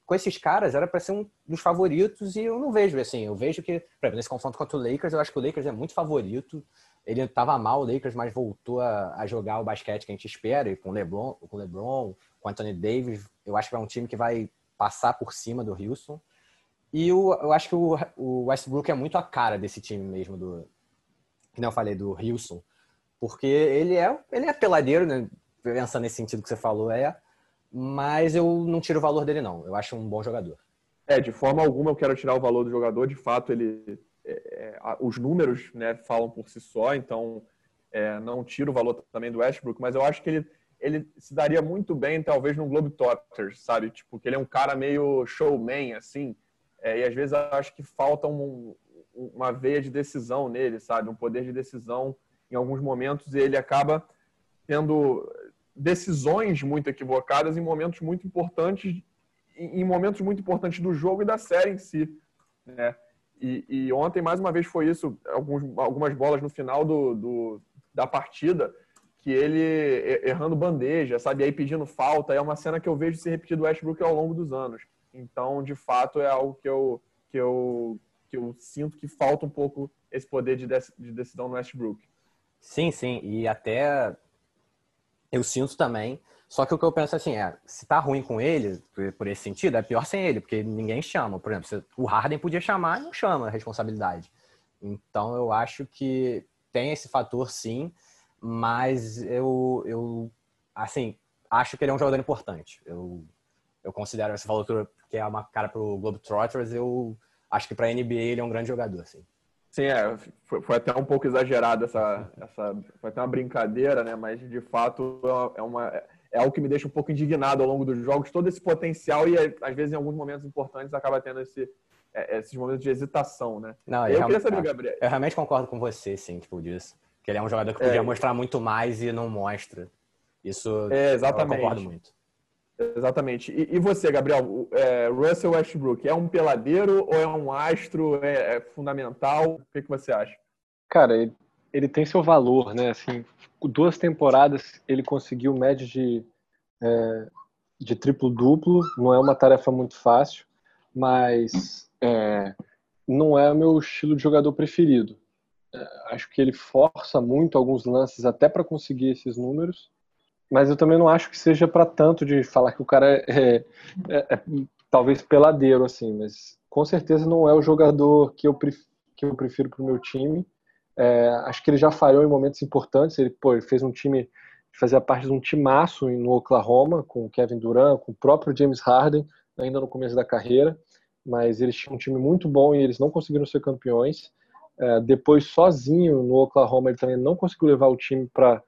com esses caras era para ser um dos favoritos e eu não vejo, assim, eu vejo que, por exemplo, nesse confronto contra o Lakers, eu acho que o Lakers é muito favorito, ele estava mal, o Lakers, mas voltou a, a jogar o basquete que a gente espera, e com o LeBron, com o LeBron, com Anthony Davis, eu acho que é um time que vai passar por cima do Houston, e o, eu acho que o, o Westbrook é muito a cara desse time mesmo, do, que eu falei, do Houston, porque ele é, ele é peladeiro, né? Pensando nesse sentido que você falou, é... mas eu não tiro o valor dele, não. Eu acho um bom jogador. É, de forma alguma eu quero tirar o valor do jogador. De fato, ele, é, é, os números, né, falam por si só, então é, não tiro o valor também do Westbrook, mas eu acho que ele, ele se daria muito bem, talvez, no Globetrotters, sabe? Tipo, que ele é um cara meio showman, assim, é, e às vezes eu acho que falta um, uma veia de decisão nele, sabe? Um poder de decisão em alguns momentos e ele acaba tendo... decisões muito equivocadas em momentos muito importantes, em momentos muito importantes do jogo e da série em si, né? E, e ontem, mais uma vez, foi isso, alguns, algumas bolas no final do, do, da partida, que ele errando bandeja, sabe? Aí pedindo falta, é uma cena que eu vejo se repetir do Westbrook ao longo dos anos. Então, de fato, é algo que eu, que eu, que eu sinto que falta um pouco esse poder de, dec- de decisão no Westbrook. Sim, sim, e até... eu sinto também, só que o que eu penso assim é, se tá ruim com ele, por esse sentido, é pior sem ele, porque ninguém chama. Por exemplo, o Harden podia chamar e não chama a responsabilidade. Então eu acho que tem esse fator sim, mas eu, eu assim, acho que ele é um jogador importante. Eu, eu considero, você falou que é uma cara pro Globetrotters, eu acho que pra N B A ele é um grande jogador, assim. Sim, é, foi, foi até um pouco exagerado essa, essa, foi até uma brincadeira, né? Mas de fato é, uma, é algo que me deixa um pouco indignado ao longo dos jogos, todo esse potencial e às vezes em alguns momentos importantes acaba tendo esse, esses momentos de hesitação, né? Não, eu, eu queria saber, Gabriel. Eu realmente concordo com você, sim, tipo disso, que ele é um jogador que podia é, mostrar muito mais e não mostra. Isso é, exatamente. Eu concordo muito. Exatamente. E, e você, Gabriel? É, Russell Westbrook, é um peladeiro ou é um astro? É, é fundamental? O que, que você acha? Cara, ele, ele tem seu valor, né? Assim, duas temporadas ele conseguiu média de, é, de triplo-duplo. Não é uma tarefa muito fácil, mas é, não é o meu estilo de jogador preferido. É, acho que ele força muito alguns lances até para conseguir esses números. Mas eu também não acho que seja para tanto de falar que o cara é, é, é talvez peladeiro, assim, mas com certeza não é o jogador que eu prefiro para o meu time. É, acho que ele já falhou em momentos importantes. Ele, pô, ele fez um time, fazia parte de um timaço no Oklahoma, com o Kevin Durant, com o próprio James Harden, ainda no começo da carreira, mas eles tinham um time muito bom e eles não conseguiram ser campeões. É, depois, sozinho no Oklahoma, ele também não conseguiu levar o time para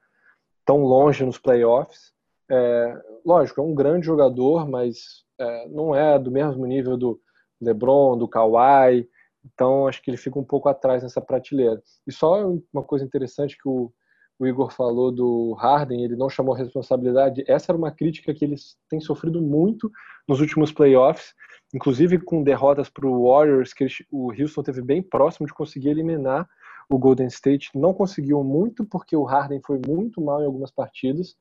tão longe nos playoffs. É, lógico, é um grande jogador, mas é, não é do mesmo nível do LeBron, do Kawhi, então acho que ele fica um pouco atrás nessa prateleira. E só uma coisa interessante que o, o Igor falou do Harden, ele não chamou responsabilidade, essa era uma crítica que eles têm sofrido muito nos últimos playoffs, inclusive com derrotas para o Warriors, que ele, o Houston teve bem próximo de conseguir eliminar o Golden State, não conseguiu muito porque o Harden foi muito mal em algumas partidas,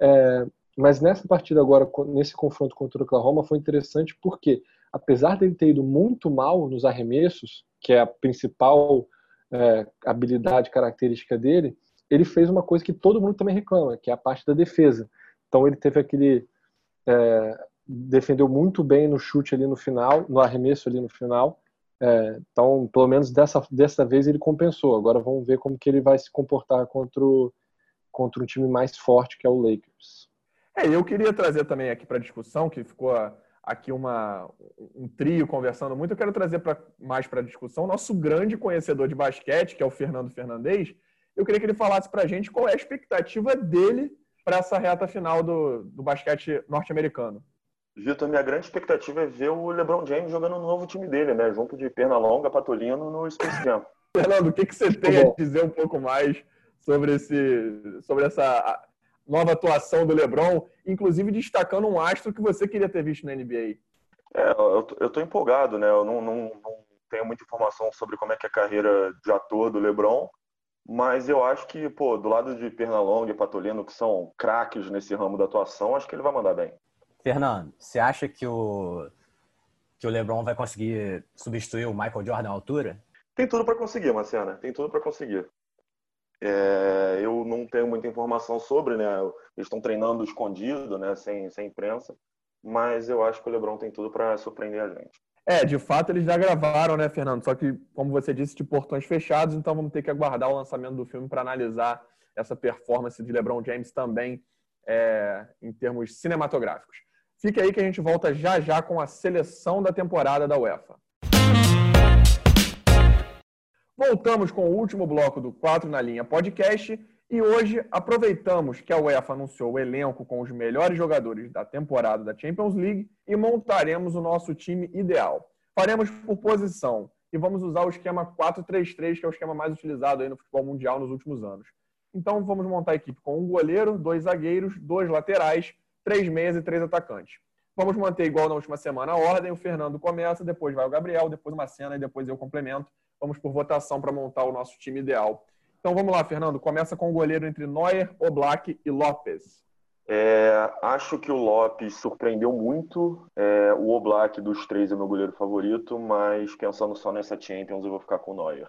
é, mas nessa partida agora, nesse confronto contra o Oklahoma, foi interessante porque, apesar dele ter ido muito mal nos arremessos, que é a principal é, habilidade, característica dele, ele fez uma coisa que todo mundo também reclama, que é a parte da defesa. Então ele teve aquele... É, defendeu muito bem no chute ali no final, no arremesso ali no final. É, então, pelo menos dessa, dessa vez ele compensou. Agora vamos ver como que ele vai se comportar contra, o, contra um time mais forte, que é o Lakers. É, eu queria trazer também aqui para a discussão, que ficou aqui uma, um trio conversando muito, eu quero trazer pra, mais para a discussão o nosso grande conhecedor de basquete, que é o Fernando Fernandes, Eu queria que ele falasse pra gente qual é a expectativa dele para essa reta final do, do basquete norte-americano. Vitor, minha grande expectativa é ver o LeBron James jogando no novo time dele, né? Junto de Pernalonga, Patolino no Space Jam. Fernando, o que, que você tem a dizer um pouco mais sobre, esse, sobre essa nova atuação do LeBron, inclusive destacando um astro que você queria ter visto na N B A? É, eu, eu tô empolgado, né? Eu não, não, não tenho muita informação sobre como é que é a carreira de ator do LeBron, mas eu acho que, pô, do lado de Pernalonga e Patolino, que são craques nesse ramo da atuação, acho que ele vai mandar bem. Fernando, você acha que o, que o LeBron vai conseguir substituir o Michael Jordan à altura? Tem tudo para conseguir, Macena. Tem tudo para conseguir. É, eu não tenho muita informação sobre, né? Eles estão treinando escondido, né? Sem, sem imprensa. Mas eu acho que o LeBron tem tudo para surpreender a gente. É, de fato eles já gravaram, né, Fernando? Só que, como você disse, de portões fechados. Então vamos ter que aguardar o lançamento do filme para analisar essa performance de LeBron James também é, em termos cinematográficos. Fica aí que a gente volta já já com a seleção da temporada da UEFA. Voltamos com o último bloco do quatro na Linha Podcast e hoje aproveitamos que a UEFA anunciou o elenco com os melhores jogadores da temporada da Champions League e montaremos o nosso time ideal. Faremos por posição e vamos usar o esquema quatro três três, que é o esquema mais utilizado aí no futebol mundial nos últimos anos. Então vamos montar a equipe com um goleiro, dois zagueiros, dois laterais, três meias e três atacantes. Vamos manter igual na última semana a ordem. O Fernando começa, depois vai o Gabriel, depois o Macena e depois eu complemento. Vamos por votação para montar o nosso time ideal. Então vamos lá, Fernando. Começa com o goleiro entre Neuer, Oblak e Lopes. É, acho que o Lopes surpreendeu muito. É, o Oblak dos três é meu goleiro favorito, mas pensando só nessa Champions eu vou ficar com o Neuer.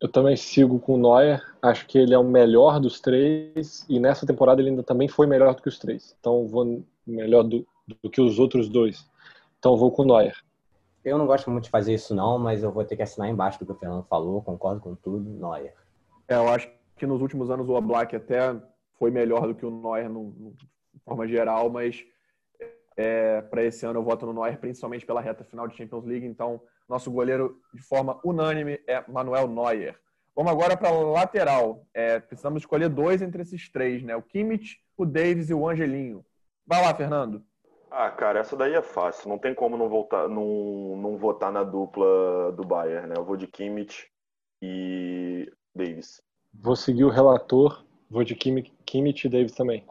Eu também sigo com o Neuer, acho que ele é o melhor dos três e nessa temporada ele ainda também foi melhor do que os três. Então vou melhor do, do que os outros dois. Então vou com o Neuer. Eu não gosto muito de fazer isso não, mas eu vou ter que assinar embaixo do que o Fernando falou, concordo com tudo, Neuer. É, eu acho que nos últimos anos o Oblak até foi melhor do que o Neuer no, no, de forma geral, mas é, para esse ano eu voto no Neuer, principalmente pela reta final de Champions League, então nosso goleiro, de forma unânime, é Manuel Neuer. Vamos agora para a lateral. É, precisamos escolher dois entre esses três, né? O Kimmich, o Davies e o Angelinho. Vai lá, Fernando. Ah, cara, essa daí é fácil. Não tem como não, voltar, não, não votar na dupla do Bayern, né? Eu vou de Kimmich e Davies. Vou seguir o relator. Vou de Kimmich, Kimmich e Davies também.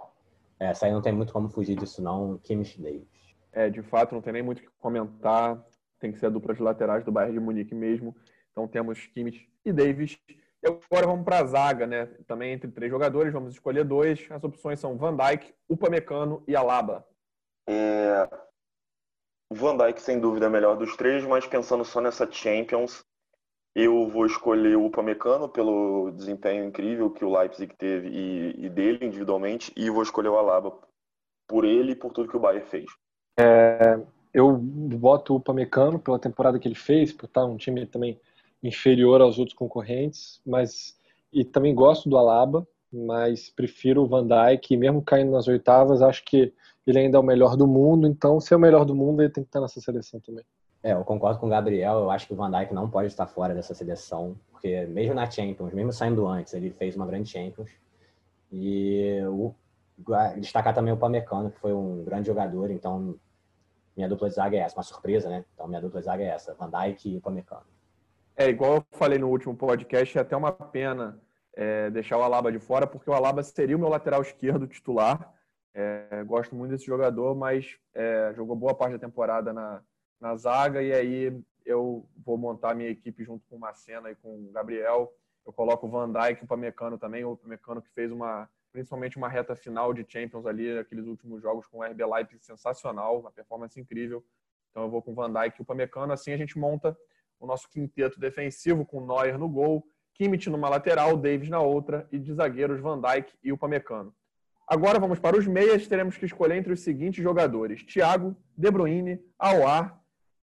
Essa aí não tem muito como fugir disso, não. Kimmich e Davies. É, de fato, não tem nem muito o que comentar. Tem que ser a dupla de laterais do Bayern de Munique mesmo. Então temos Kimmich e Davies. E agora vamos para a zaga, né? Também entre três jogadores, vamos escolher dois. As opções são Van Dijk, Upamecano e Alaba. É... Van Dijk, sem dúvida, é o melhor dos três, mas pensando só nessa Champions, eu vou escolher o Upamecano pelo desempenho incrível que o Leipzig teve e, e dele individualmente, e vou escolher o Alaba por ele e por tudo que o Bayern fez. É... Eu boto o Upamecano pela temporada que ele fez, por estar um time também inferior aos outros concorrentes, mas e também gosto do Alaba, mas prefiro o Van Dijk, e mesmo caindo nas oitavas, acho que ele ainda é o melhor do mundo, então se é o melhor do mundo, ele tem que estar nessa seleção também. É, eu concordo com o Gabriel, eu acho que o Van Dijk não pode estar fora dessa seleção, porque mesmo na Champions, mesmo saindo antes, ele fez uma grande Champions, e o, destacar também o Upamecano, que foi um grande jogador, então... Minha dupla de zaga é essa, uma surpresa, né? Então, minha dupla de zaga é essa, Van Dijk e Upamecano. É, igual eu falei no último podcast, é até uma pena é, deixar o Alaba de fora, porque o Alaba seria o meu lateral esquerdo titular. É, gosto muito desse jogador, mas é, jogou boa parte da temporada na, na zaga, e aí eu vou montar a minha equipe junto com o Macena e com o Gabriel. Eu coloco o Van Dijk e o Upamecano também, o Upamecano que fez uma... principalmente uma reta final de Champions ali, aqueles últimos jogos com o R B Leipzig, sensacional, uma performance incrível. Então eu vou com o Van Dijk e o Upamecano, assim a gente monta o nosso quinteto defensivo com Neuer no gol, Kimmich numa lateral, Davies na outra e de zagueiros Van Dijk e o Upamecano. Agora vamos para os meias, teremos que escolher entre os seguintes jogadores: Thiago, De Bruyne, Aouar,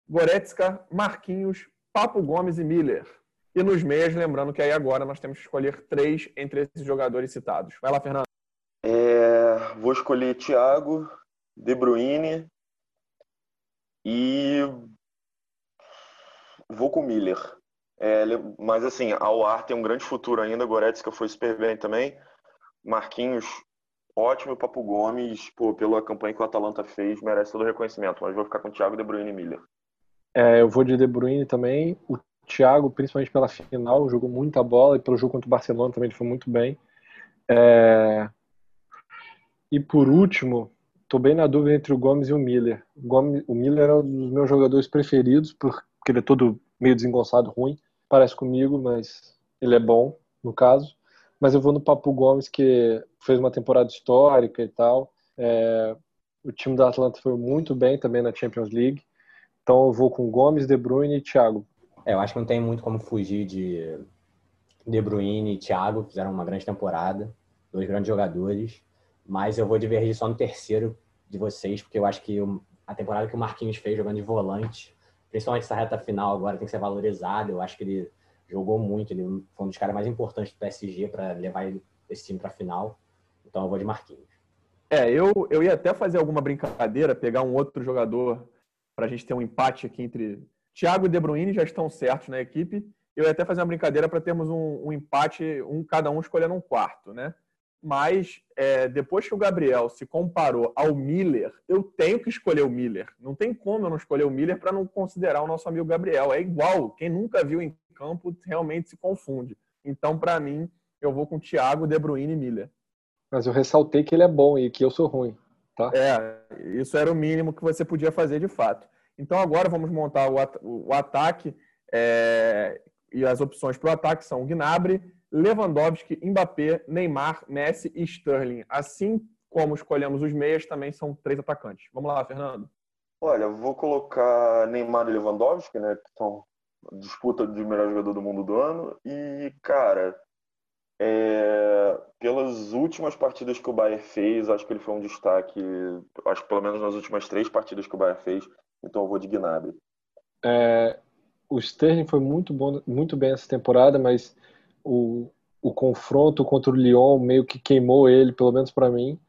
Goretzka, Marquinhos, Papo Gomes e Müller. E nos meias, lembrando que aí agora nós temos que escolher três entre esses jogadores citados. Vai lá, Fernando. É, vou escolher Thiago, De Bruyne e vou com Müller. É, mas assim, ao ar tem um grande futuro ainda. Goretzka foi super bem também. Marquinhos, ótimo. Papo Gomes, pô, pela campanha que o Atalanta fez, merece todo o reconhecimento. Mas vou ficar com o Thiago, De Bruyne e Müller. É, eu vou de De Bruyne também. O Thiago, principalmente pela final, jogou muita bola, e pelo jogo contra o Barcelona também ele foi muito bem. É... E por último, estou bem na dúvida entre o Gomes e o Müller. O, Gomes, o Müller é um dos meus jogadores preferidos, porque ele é todo meio desengonçado, ruim, parece comigo, mas ele é bom, no caso. Mas eu vou no Papu Gomes, que fez uma temporada histórica e tal. É... O time da Atalanta foi muito bem também na Champions League. Então eu vou com Gomes, De Bruyne e Thiago. É, eu acho que não tem muito como fugir de De Bruyne e Thiago, fizeram uma grande temporada, dois grandes jogadores, mas eu vou divergir só no terceiro de vocês, porque eu acho que a temporada que o Marquinhos fez jogando de volante, principalmente essa reta final agora, tem que ser valorizada. Eu acho que ele jogou muito, ele foi um dos caras mais importantes do P S G para levar esse time para a final, então eu vou de Marquinhos. É, eu, eu ia até fazer alguma brincadeira, pegar um outro jogador para a gente ter um empate aqui entre... Thiago e De Bruyne já estão certos na equipe. Eu ia até fazer uma brincadeira para termos um, um empate, um, cada um escolhendo um quarto, né? Mas é, depois que o Gabriel se comparou ao Müller, eu tenho que escolher o Müller. Não tem como eu não escolher o Müller para não considerar o nosso amigo Gabriel. É igual. Quem nunca viu em campo realmente se confunde. Então, para mim, eu vou com Thiago, De Bruyne e Müller. Mas eu ressaltei que ele é bom e que eu sou ruim, tá? É, isso era o mínimo que você podia fazer de fato. Então agora vamos montar o, at- o ataque, é... e as opções para o ataque são Gnabry, Lewandowski, Mbappé, Neymar, Messi e Sterling. Assim como escolhemos os meias, também são três atacantes. Vamos lá, Fernando. Olha, vou colocar Neymar e Lewandowski, né, que estão disputa de melhor jogador do mundo do ano. E, cara, é... pelas últimas partidas que o Bayern fez, acho que ele foi um destaque, acho que pelo menos nas últimas três partidas que o Bayern fez. Então eu vou de Gnabry. É, o Sterling foi muito, bom, muito bem essa temporada, mas o, o confronto contra o Lyon meio que queimou ele, pelo menos para mim.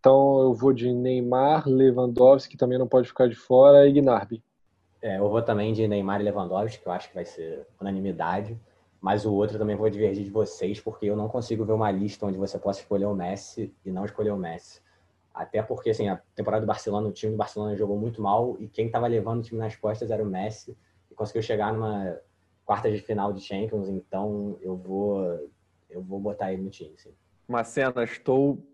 Então eu vou de Neymar, Lewandowski, que também não pode ficar de fora, e Gnabry. É, eu vou também de Neymar e Lewandowski, que eu acho que vai ser unanimidade. Mas o outro eu também vou divergir de vocês, porque eu não consigo ver uma lista onde você possa escolher o Messi e não escolher o Messi. Até porque, assim, a temporada do Barcelona, o time do Barcelona jogou muito mal, e quem estava levando o time nas costas era o Messi, e conseguiu chegar numa quarta de final de Champions, então eu vou, eu vou botar ele no time, sim. Macena, estou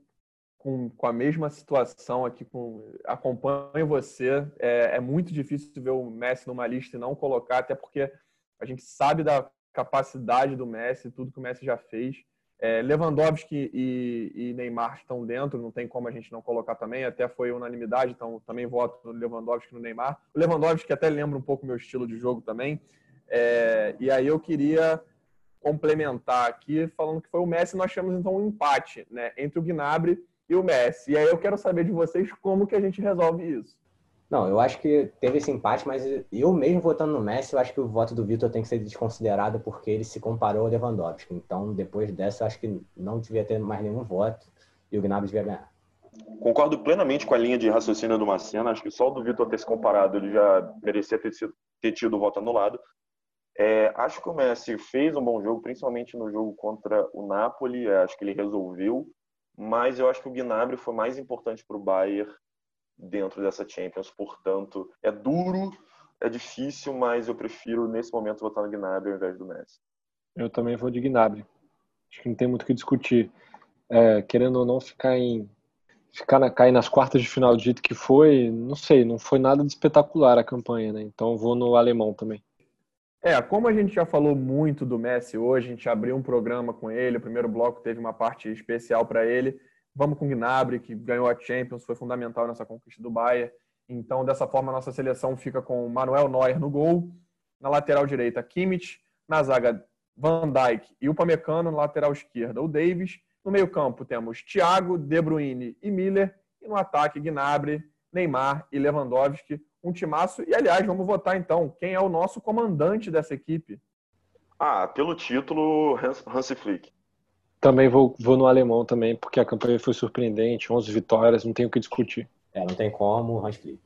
com, com a mesma situação aqui, com, acompanho você, é, é muito difícil ver o Messi numa lista e não colocar, até porque a gente sabe da capacidade do Messi, tudo que o Messi já fez. É, Lewandowski e, e Neymar estão dentro, não tem como a gente não colocar também, até foi unanimidade, então também voto no Lewandowski e no Neymar. O Lewandowski até lembra um pouco o meu estilo de jogo também, é, e aí eu queria complementar aqui, falando que foi o Messi, nós tivemos então um empate, né, entre o Gnabry e o Messi, e aí eu quero saber de vocês como que a gente resolve isso. Não, eu acho que teve esse empate, mas eu mesmo votando no Messi, eu acho que o voto do Vitor tem que ser desconsiderado porque ele se comparou ao Lewandowski. Então, depois dessa, eu acho que não devia ter mais nenhum voto e o Gnabry devia ganhar. Concordo plenamente com a linha de raciocínio do Macena. Acho que só o do Vitor ter se comparado, ele já merecia ter, sido, ter tido o voto anulado. É, acho que o Messi fez um bom jogo, principalmente no jogo contra o Napoli. Acho que ele resolveu, mas eu acho que o Gnabry foi mais importante para o Bayern dentro dessa Champions, portanto é duro, é difícil, mas eu prefiro nesse momento votar no Gnabry ao invés do Messi. Eu também vou de Gnabry, acho que não tem muito o que discutir. É, querendo ou não ficar em ficar na, cair nas quartas de final do jeito que foi, não sei, não foi nada de espetacular a campanha, né? Então vou no alemão também. É, como a gente já falou muito do Messi hoje, a gente abriu um programa com ele, o primeiro bloco teve uma parte especial para ele. Vamos com o Gnabry, que ganhou a Champions, foi fundamental nessa conquista do Bayern. Então, dessa forma, a nossa seleção fica com o Manuel Neuer no gol, na lateral direita, Kimmich, na zaga, Van Dijk e o Upamecano, na lateral esquerda, o Davies. No meio-campo, temos Thiago, De Bruyne e Müller, e no ataque, Gnabry, Neymar e Lewandowski, um timaço. E, aliás, vamos votar, então, quem é o nosso comandante dessa equipe? Ah, pelo título, Hans, Hansi Flick. Também vou, vou no alemão também, porque a campanha foi surpreendente, onze vitórias, não tem o que discutir. É, não tem como, Hans Flick.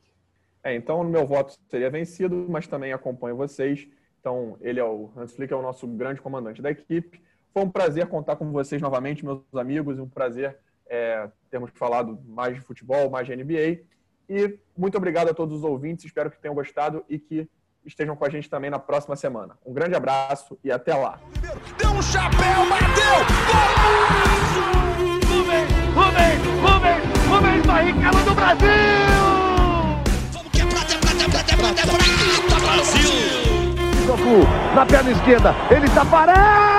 É, então o meu voto seria vencido, mas também acompanho vocês Então, ele é o Hans Flick, é o nosso grande comandante da equipe. Foi um prazer contar com vocês novamente, meus amigos. Um prazer é, termos falado mais de futebol, mais de N B A. E muito obrigado a todos os ouvintes. Espero que tenham gostado e que estejam com a gente também na próxima semana. Um grande abraço e até lá. Deu um chapéu, bateu! Rubens, Rubens, Rubens, Rubens, barricada do Brasil! Vamos que é prata, é prata, é prata, é prata, é prata, Brasil! Brasil! Na perna esquerda, ele tá parado!